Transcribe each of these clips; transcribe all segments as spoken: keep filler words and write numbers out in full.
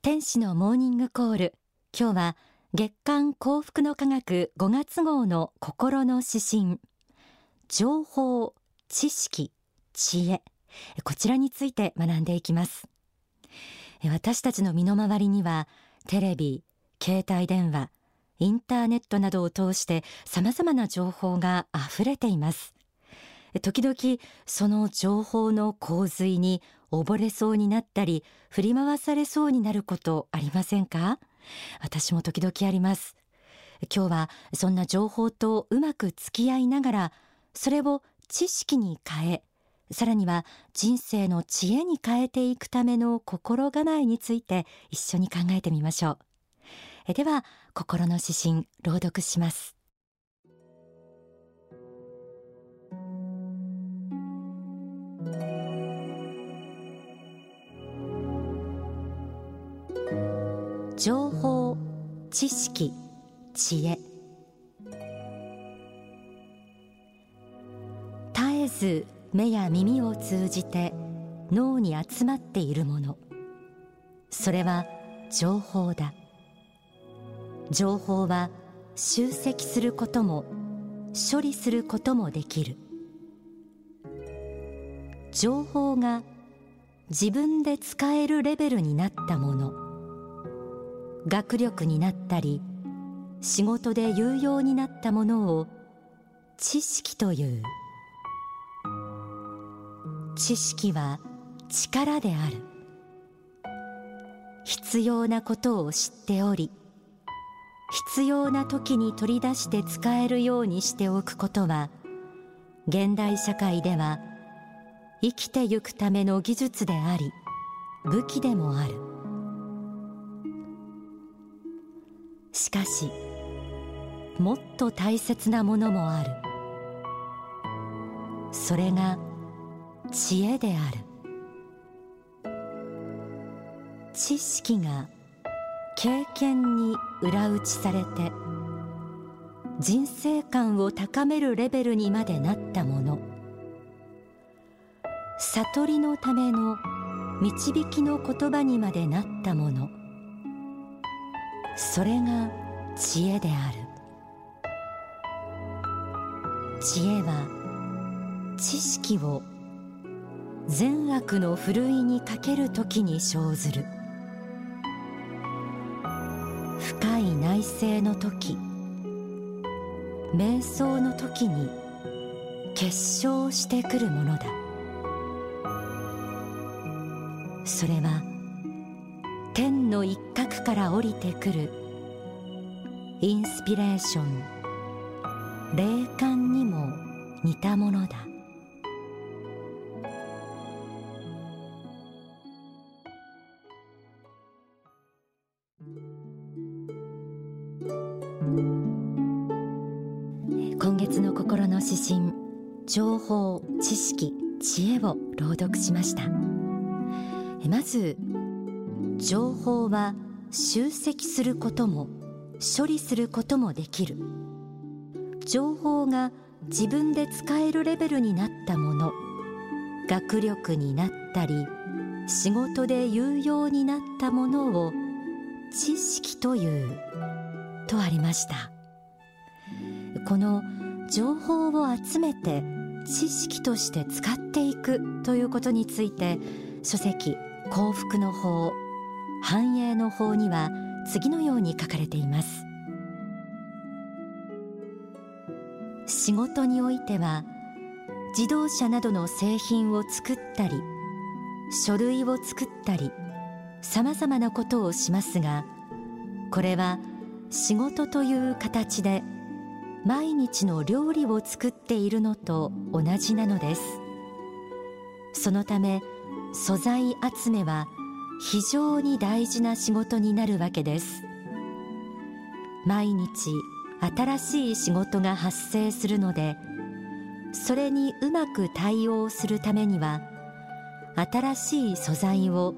天使のモーニングコール。今日は月刊幸福の科学ごがつ号の心の指針、情報、知識、知恵、こちらについて学んでいきます。私たちの身の回りにはテレビ、携帯電話、インターネットなどを通して様々な情報があふれています。時々その情報の洪水に溺れそうになったり、振り回されそうになることありませんか？私も時々あります。今日はそんな情報とうまく付き合いながら、それを知識に変え、さらには人生の知恵に変えていくための心構えについて一緒に考えてみましょう。では、心の指針、朗読します。情報、知識、知恵。絶えず目や耳を通じて脳に集まっているもの、それは情報だ。情報は集積することも処理することもできる。情報が自分で使えるレベルになったもの、学力になったり仕事で有用になったものを知識という。知識は力である。必要なことを知っており、必要な時に取り出して使えるようにしておくことは、現代社会では生きてゆくための技術であり、武器でもある。しかし、もっと大切なものもある。それが知恵である。知識が経験に裏打ちされて、人生観を高めるレベルにまでなったもの、悟りのための導きの言葉にまでなったもの、それが知恵である。知恵は知識を善悪のふるいにかけるときに生ずる。深い内省のとき、瞑想のときに結晶してくるものだ。それは天の一角から降りてくるインスピレーション、霊感にも似たものだ。今月の心の指針、情報、知識、知恵を朗読しました。まず、情報は集積することも処理することもできる。情報が自分で使えるレベルになったもの、学力になったり仕事で有用になったものを知識というとありました。この情報を集めて知識として使っていくということについて、書籍幸福の法、繁栄の法には次のように書かれています。仕事においては、自動車などの製品を作ったり書類を作ったり、さまざまなことをしますが、これは仕事という形で毎日の料理を作っているのと同じなのです。そのため、素材集めは非常に大事な仕事になるわけです。毎日新しい仕事が発生するので、それにうまく対応するためには、新しい素材を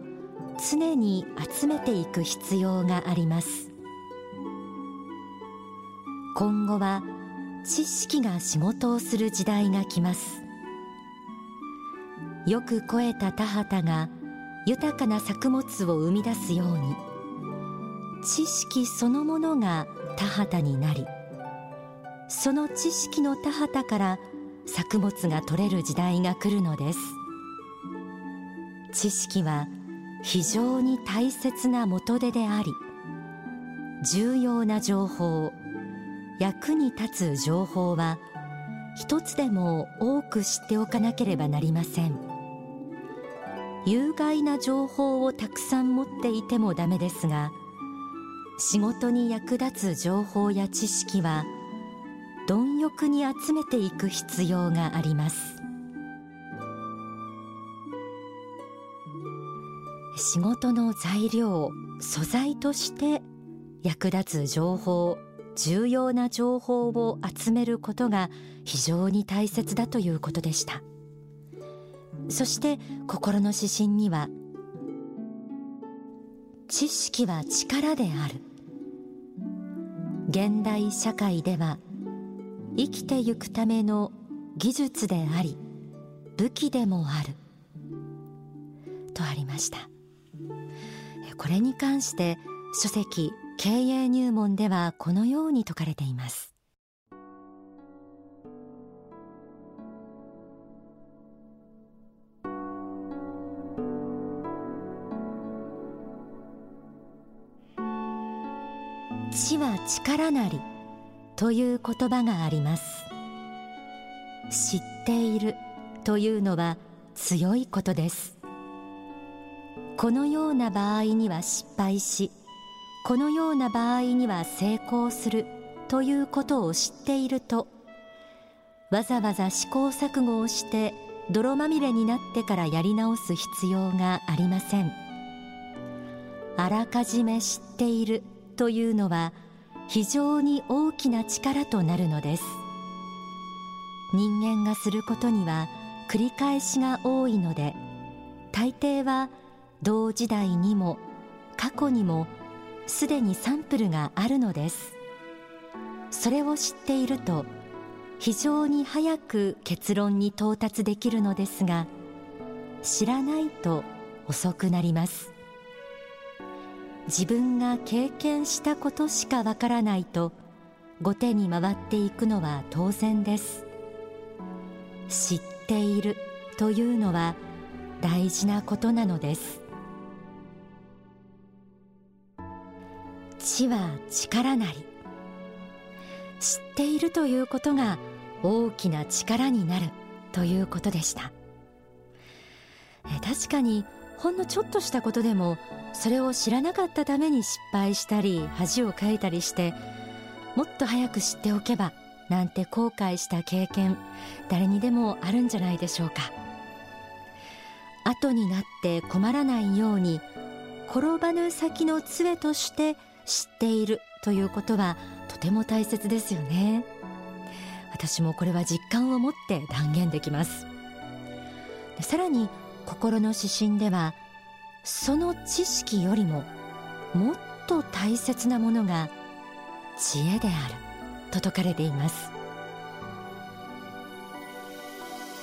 常に集めていく必要があります。今後は知識が仕事をする時代が来ます。よく肥えた田畑が豊かな作物を生み出すように、知識そのものが田畑になり、その知識の田畑から作物が取れる時代が来るのです。知識は非常に大切な元手であり、重要な情報、役に立つ情報は一つでも多く知っておかなければなりません。有害な情報をたくさん持っていてもダメですが、仕事に役立つ情報や知識は貪欲に集めていく必要があります。仕事の材料、素材として役立つ情報、重要な情報を集めることが非常に大切だということでした。そして心の指針には、知識は力である。現代社会では生きてゆくための技術であり武器でもあるとありました。これに関して書籍経営入門ではこのように説かれています。知は力なりという言葉があります。知っているというのは強いことです。このような場合には失敗し、このような場合には成功するということを知っていると、わざわざ試行錯誤をして泥まみれになってからやり直す必要がありません。あらかじめ知っているというのは非常に大きな力となるのです。人間がすることには繰り返しが多いので、大抵は同時代にも過去にもすでにサンプルがあるのです。それを知っていると非常に早く結論に到達できるのですが、知らないと遅くなります。自分が経験したことしかわからないと後手に回っていくのは当然です。知っているというのは大事なことなのです。知は力なり、知っているということが大きな力になるということでした。確かにほんのちょっとしたことでもそれを知らなかったために失敗したり恥をかいたりして、もっと早く知っておけばなんて後悔した経験、誰にでもあるんじゃないでしょうか。後になって困らないように、転ばぬ先の杖として知っているということはとても大切ですよね。私もこれは実感を持って断言できます。でさらに心の指針では、その知識よりももっと大切なものが知恵であると説かれています。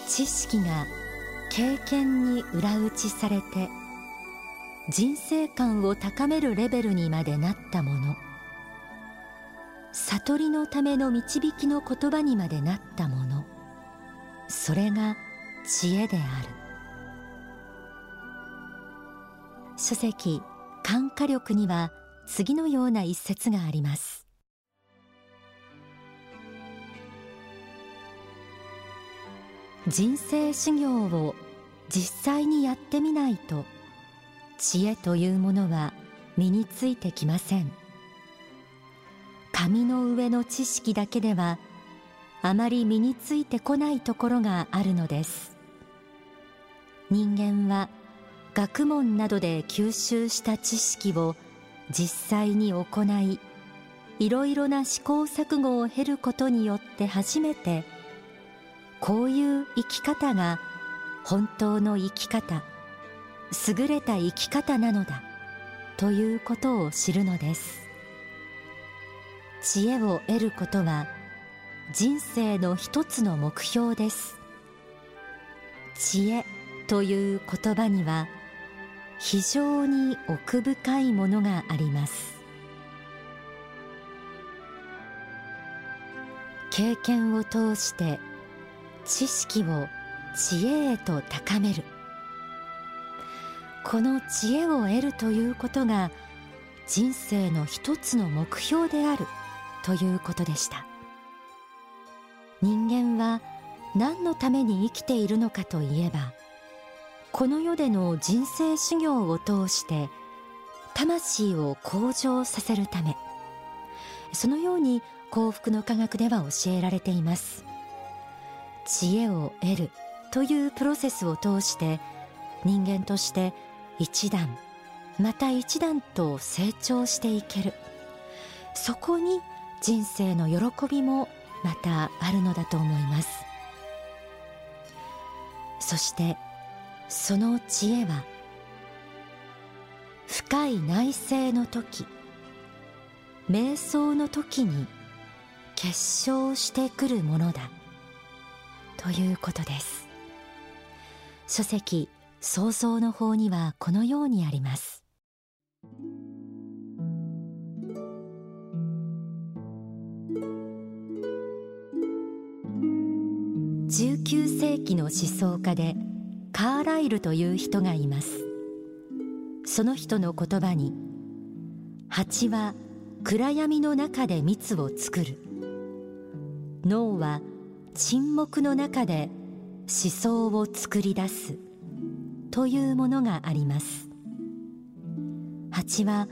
知識が経験に裏打ちされて人生観を高めるレベルにまでなったもの、悟りのための導きの言葉にまでなったもの、それが知恵である。書籍感化力には次のような一節があります。人生修行を実際にやってみないと知恵というものは身についてきません。紙の上の知識だけではあまり身についてこないところがあるのです。人間は学問などで吸収した知識を実際に行い、いろいろな試行錯誤を経ることによって初めて、こういう生き方が本当の生き方、優れた生き方なのだということを知るのです。知恵を得ることは人生の一つの目標です。知恵という言葉には非常に奥深いものがあります。経験を通して知識を知恵へと高める。この知恵を得るということが人生の一つの目標であるということでした。人間は何のために生きているのかといえば、この世での人生修行を通して魂を向上させるため、そのように幸福の科学では教えられています。知恵を得るというプロセスを通して人間として一段また一段と成長していける、そこに人生の喜びもまたあるのだと思います。そしてその知恵は深い内省の時、瞑想の時に結晶してくるものだということです。書籍創造の法にはこのようにあります。じゅうきゅう世紀の思想家でカーライルという人がいます。その人の言葉に、蜂は暗闇の中で蜜を作る、脳は沈黙の中で思想を作り出すというものがあります。蜂は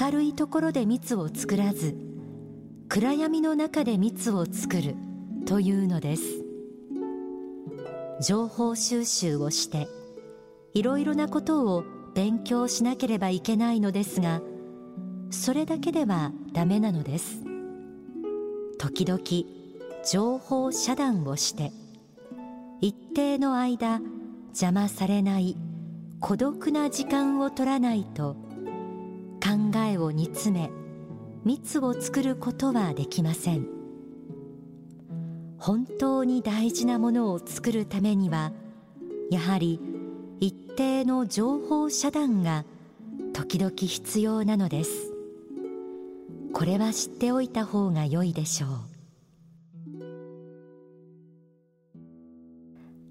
明るいところで蜜を作らず、暗闇の中で蜜を作るというのです。情報収集をしていろいろなことを勉強しなければいけないのですが、それだけではダメなのです。時々情報遮断をして一定の間邪魔されない孤独な時間を取らないと、考えを煮詰め蜜を作ることはできません。本当に大事なものを作るためには、やはり一定の情報遮断が時々必要なのです。これは知っておいた方が良いでしょう。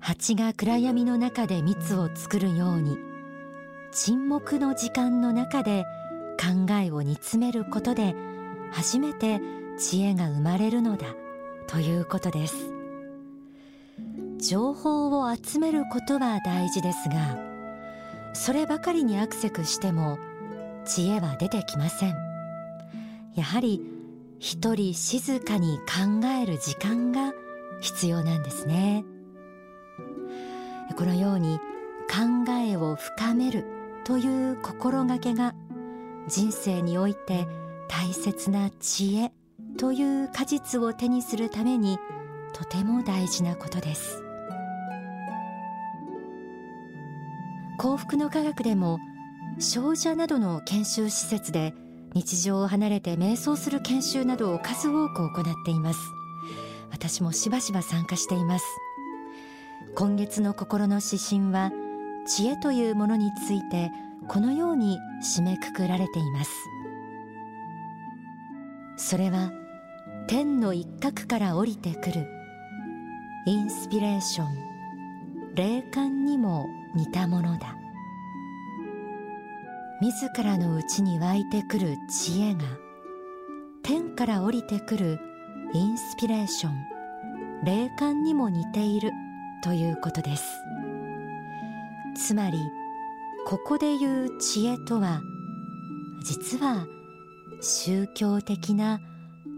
蜂が暗闇の中で蜜を作るように、沈黙の時間の中で考えを煮詰めることで初めて知恵が生まれるのだということです。情報を集めることは大事ですが、そればかりにアクセスしても知恵は出てきません。やはり一人静かに考える時間が必要なんですね。このように考えを深めるという心がけが、人生において大切な知恵という果実を手にするためにとても大事なことです。幸福の科学でも、少女などの研修施設で日常を離れて瞑想する研修などを数多く行っています。私もしばしば参加しています。今月の心の指針は、知恵というものについてこのように締めくくられています。それは、天の一角から降りてくるインスピレーション、霊感にも似たものだ。自らの内に湧いてくる知恵が、天から降りてくるインスピレーション、霊感にも似ているということです。つまり、ここで言う知恵とは、実は宗教的な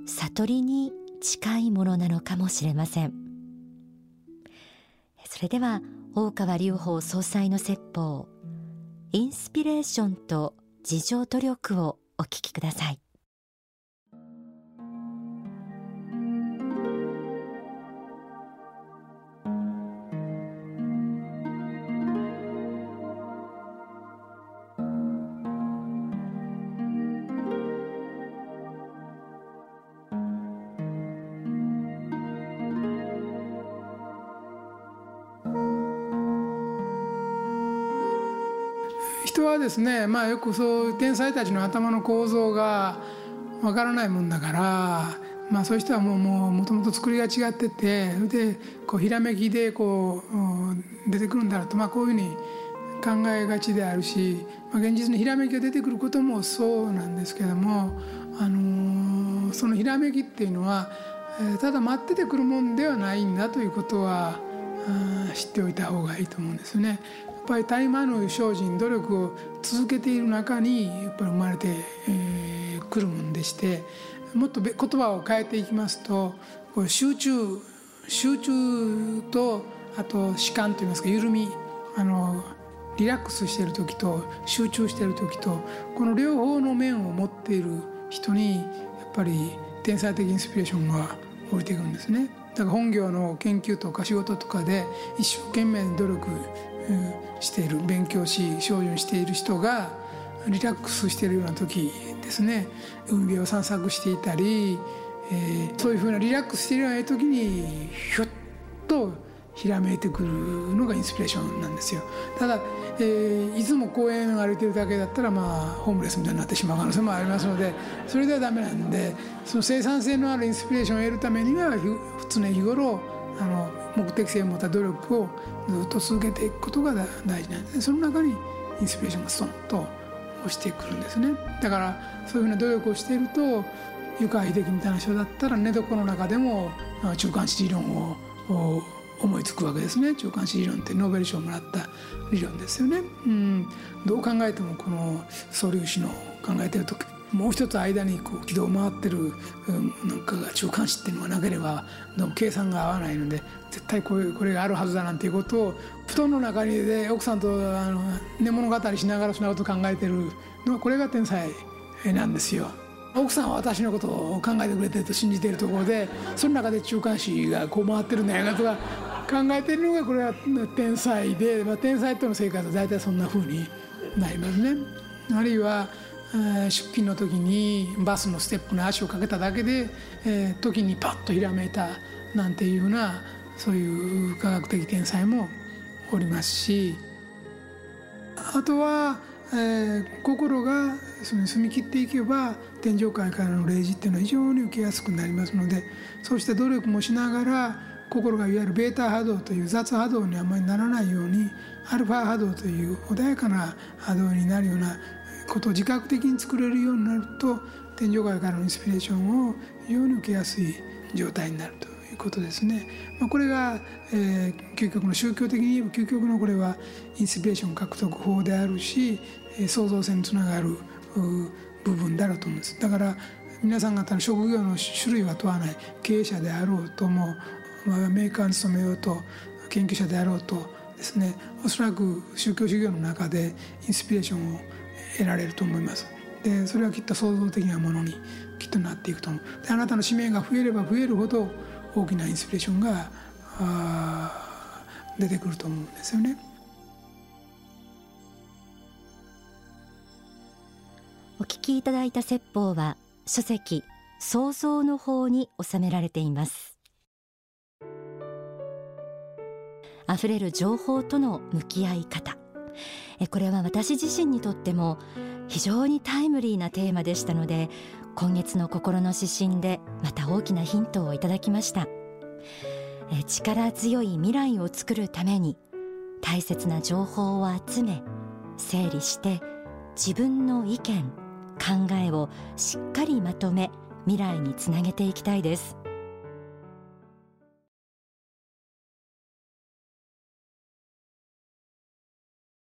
悟りに近いものなのかもしれません。それでは、大川隆法総裁の説法、インスピレーションと自助努力をお聞きください。人はですね、まあ、よくそういう天才たちの頭の構造がわからないもんだから、まあ、そういう人はもうもうもともと作りが違ってて、それでこうひらめきでこう出てくるんだろうと、まあ、こういうふうに考えがちであるし、まあ、現実のひらめきが出てくることもそうなんですけども、あのー、そのひらめきっていうのはただ待っててくるもんではないんだということは知っておいた方がいいと思うんですよね。やっぱりたゆまぬ精進努力を続けている中にやっぱり生まれてくるもんでして、もっと言葉を変えていきますと、こう集中集中とあと弛緩といいますか、緩み、あのリラックスしている時と集中している時と、この両方の面を持っている人にやっぱり天才的インスピレーションが降りていくんですね。だから本業の研究とか仕事とかで一生懸命努力している、勉強し精進している人がリラックスしているような時ですね、海辺を散策していたり、えー、そういうふうなリラックスしているような時にひょっとひらめいてくるのがインスピレーションなんですよ。ただ、えー、いつも公園を歩いてるだけだったら、まあ、ホームレスみたいになってしまう可能性もありますので、それではダメなんで、その生産性のあるインスピレーションを得るためには常日頃あの目的性を持った努力をずっと続けていくことが大事なんですね。その中にインスピレーションがストンと落ちてくるんですね。だからそういうふうな努力をしていると、湯川秀樹みたいな人だったら寝床の中でも中間子理論を思いつくわけですね。中間子理論ってノーベル賞をもらった理論ですよね。うん、どう考えてもこの素粒子の考えてるともう一つ間にこう軌道を回ってる、うん、なんかが中間子っていうのがなければ計算が合わないので、絶対これ、これがあるはずだなんていうことを布団の中で奥さんとあの寝物語しながらそんなこと考えてるのは、これが天才なんですよ。奥さんは私のことを考えてくれてると信じているところで、その中で中間子がこう回ってるんだよなとか考えているのが、これは天才で、まあ、天才との生活は大体そんな風になりますね。あるいは出勤の時にバスのステップの足をかけただけで、えー、時にパッとひらめいたなんていうような、そういう科学的天才もおりますし、あとは、えー、心がその澄み切っていけば天上界からの礼示っていうのは非常に受けやすくなりますので、そうした努力もしながら心がいわゆるベータ波動という雑波動にあまりならないように、アルファ波動という穏やかな波動になるようなことを自覚的に作れるようになると、天上界からのインスピレーションを非常に受けやすい状態になるということですね。まあ、これが、えー、究極の宗教的に言えば究極のこれはインスピレーション獲得法であるし、創造性につながる部分だろうと思うんです。だから皆さん方の職業の種類は問わない、経営者であろうとも、まあ、メーカーに勤めようと研究者であろうとですね、おそらく宗教修行の中でインスピレーションを得られると思います。で、それはきっと創造的なものにきっとなっていくと思う。で、あなたの使命が増えれば増えるほど大きなインスピレーションが出てくると思うんですよね。お聞きいただいた説法は書籍創造の法に収められています。あふれる情報との向き合い方、これは私自身にとっても非常にタイムリーなテーマでしたので、今月の心の指針でまた大きなヒントをいただきました。力強い未来を作るために大切な情報を集め整理して、自分の意見考えをしっかりまとめ未来につなげていきたいです。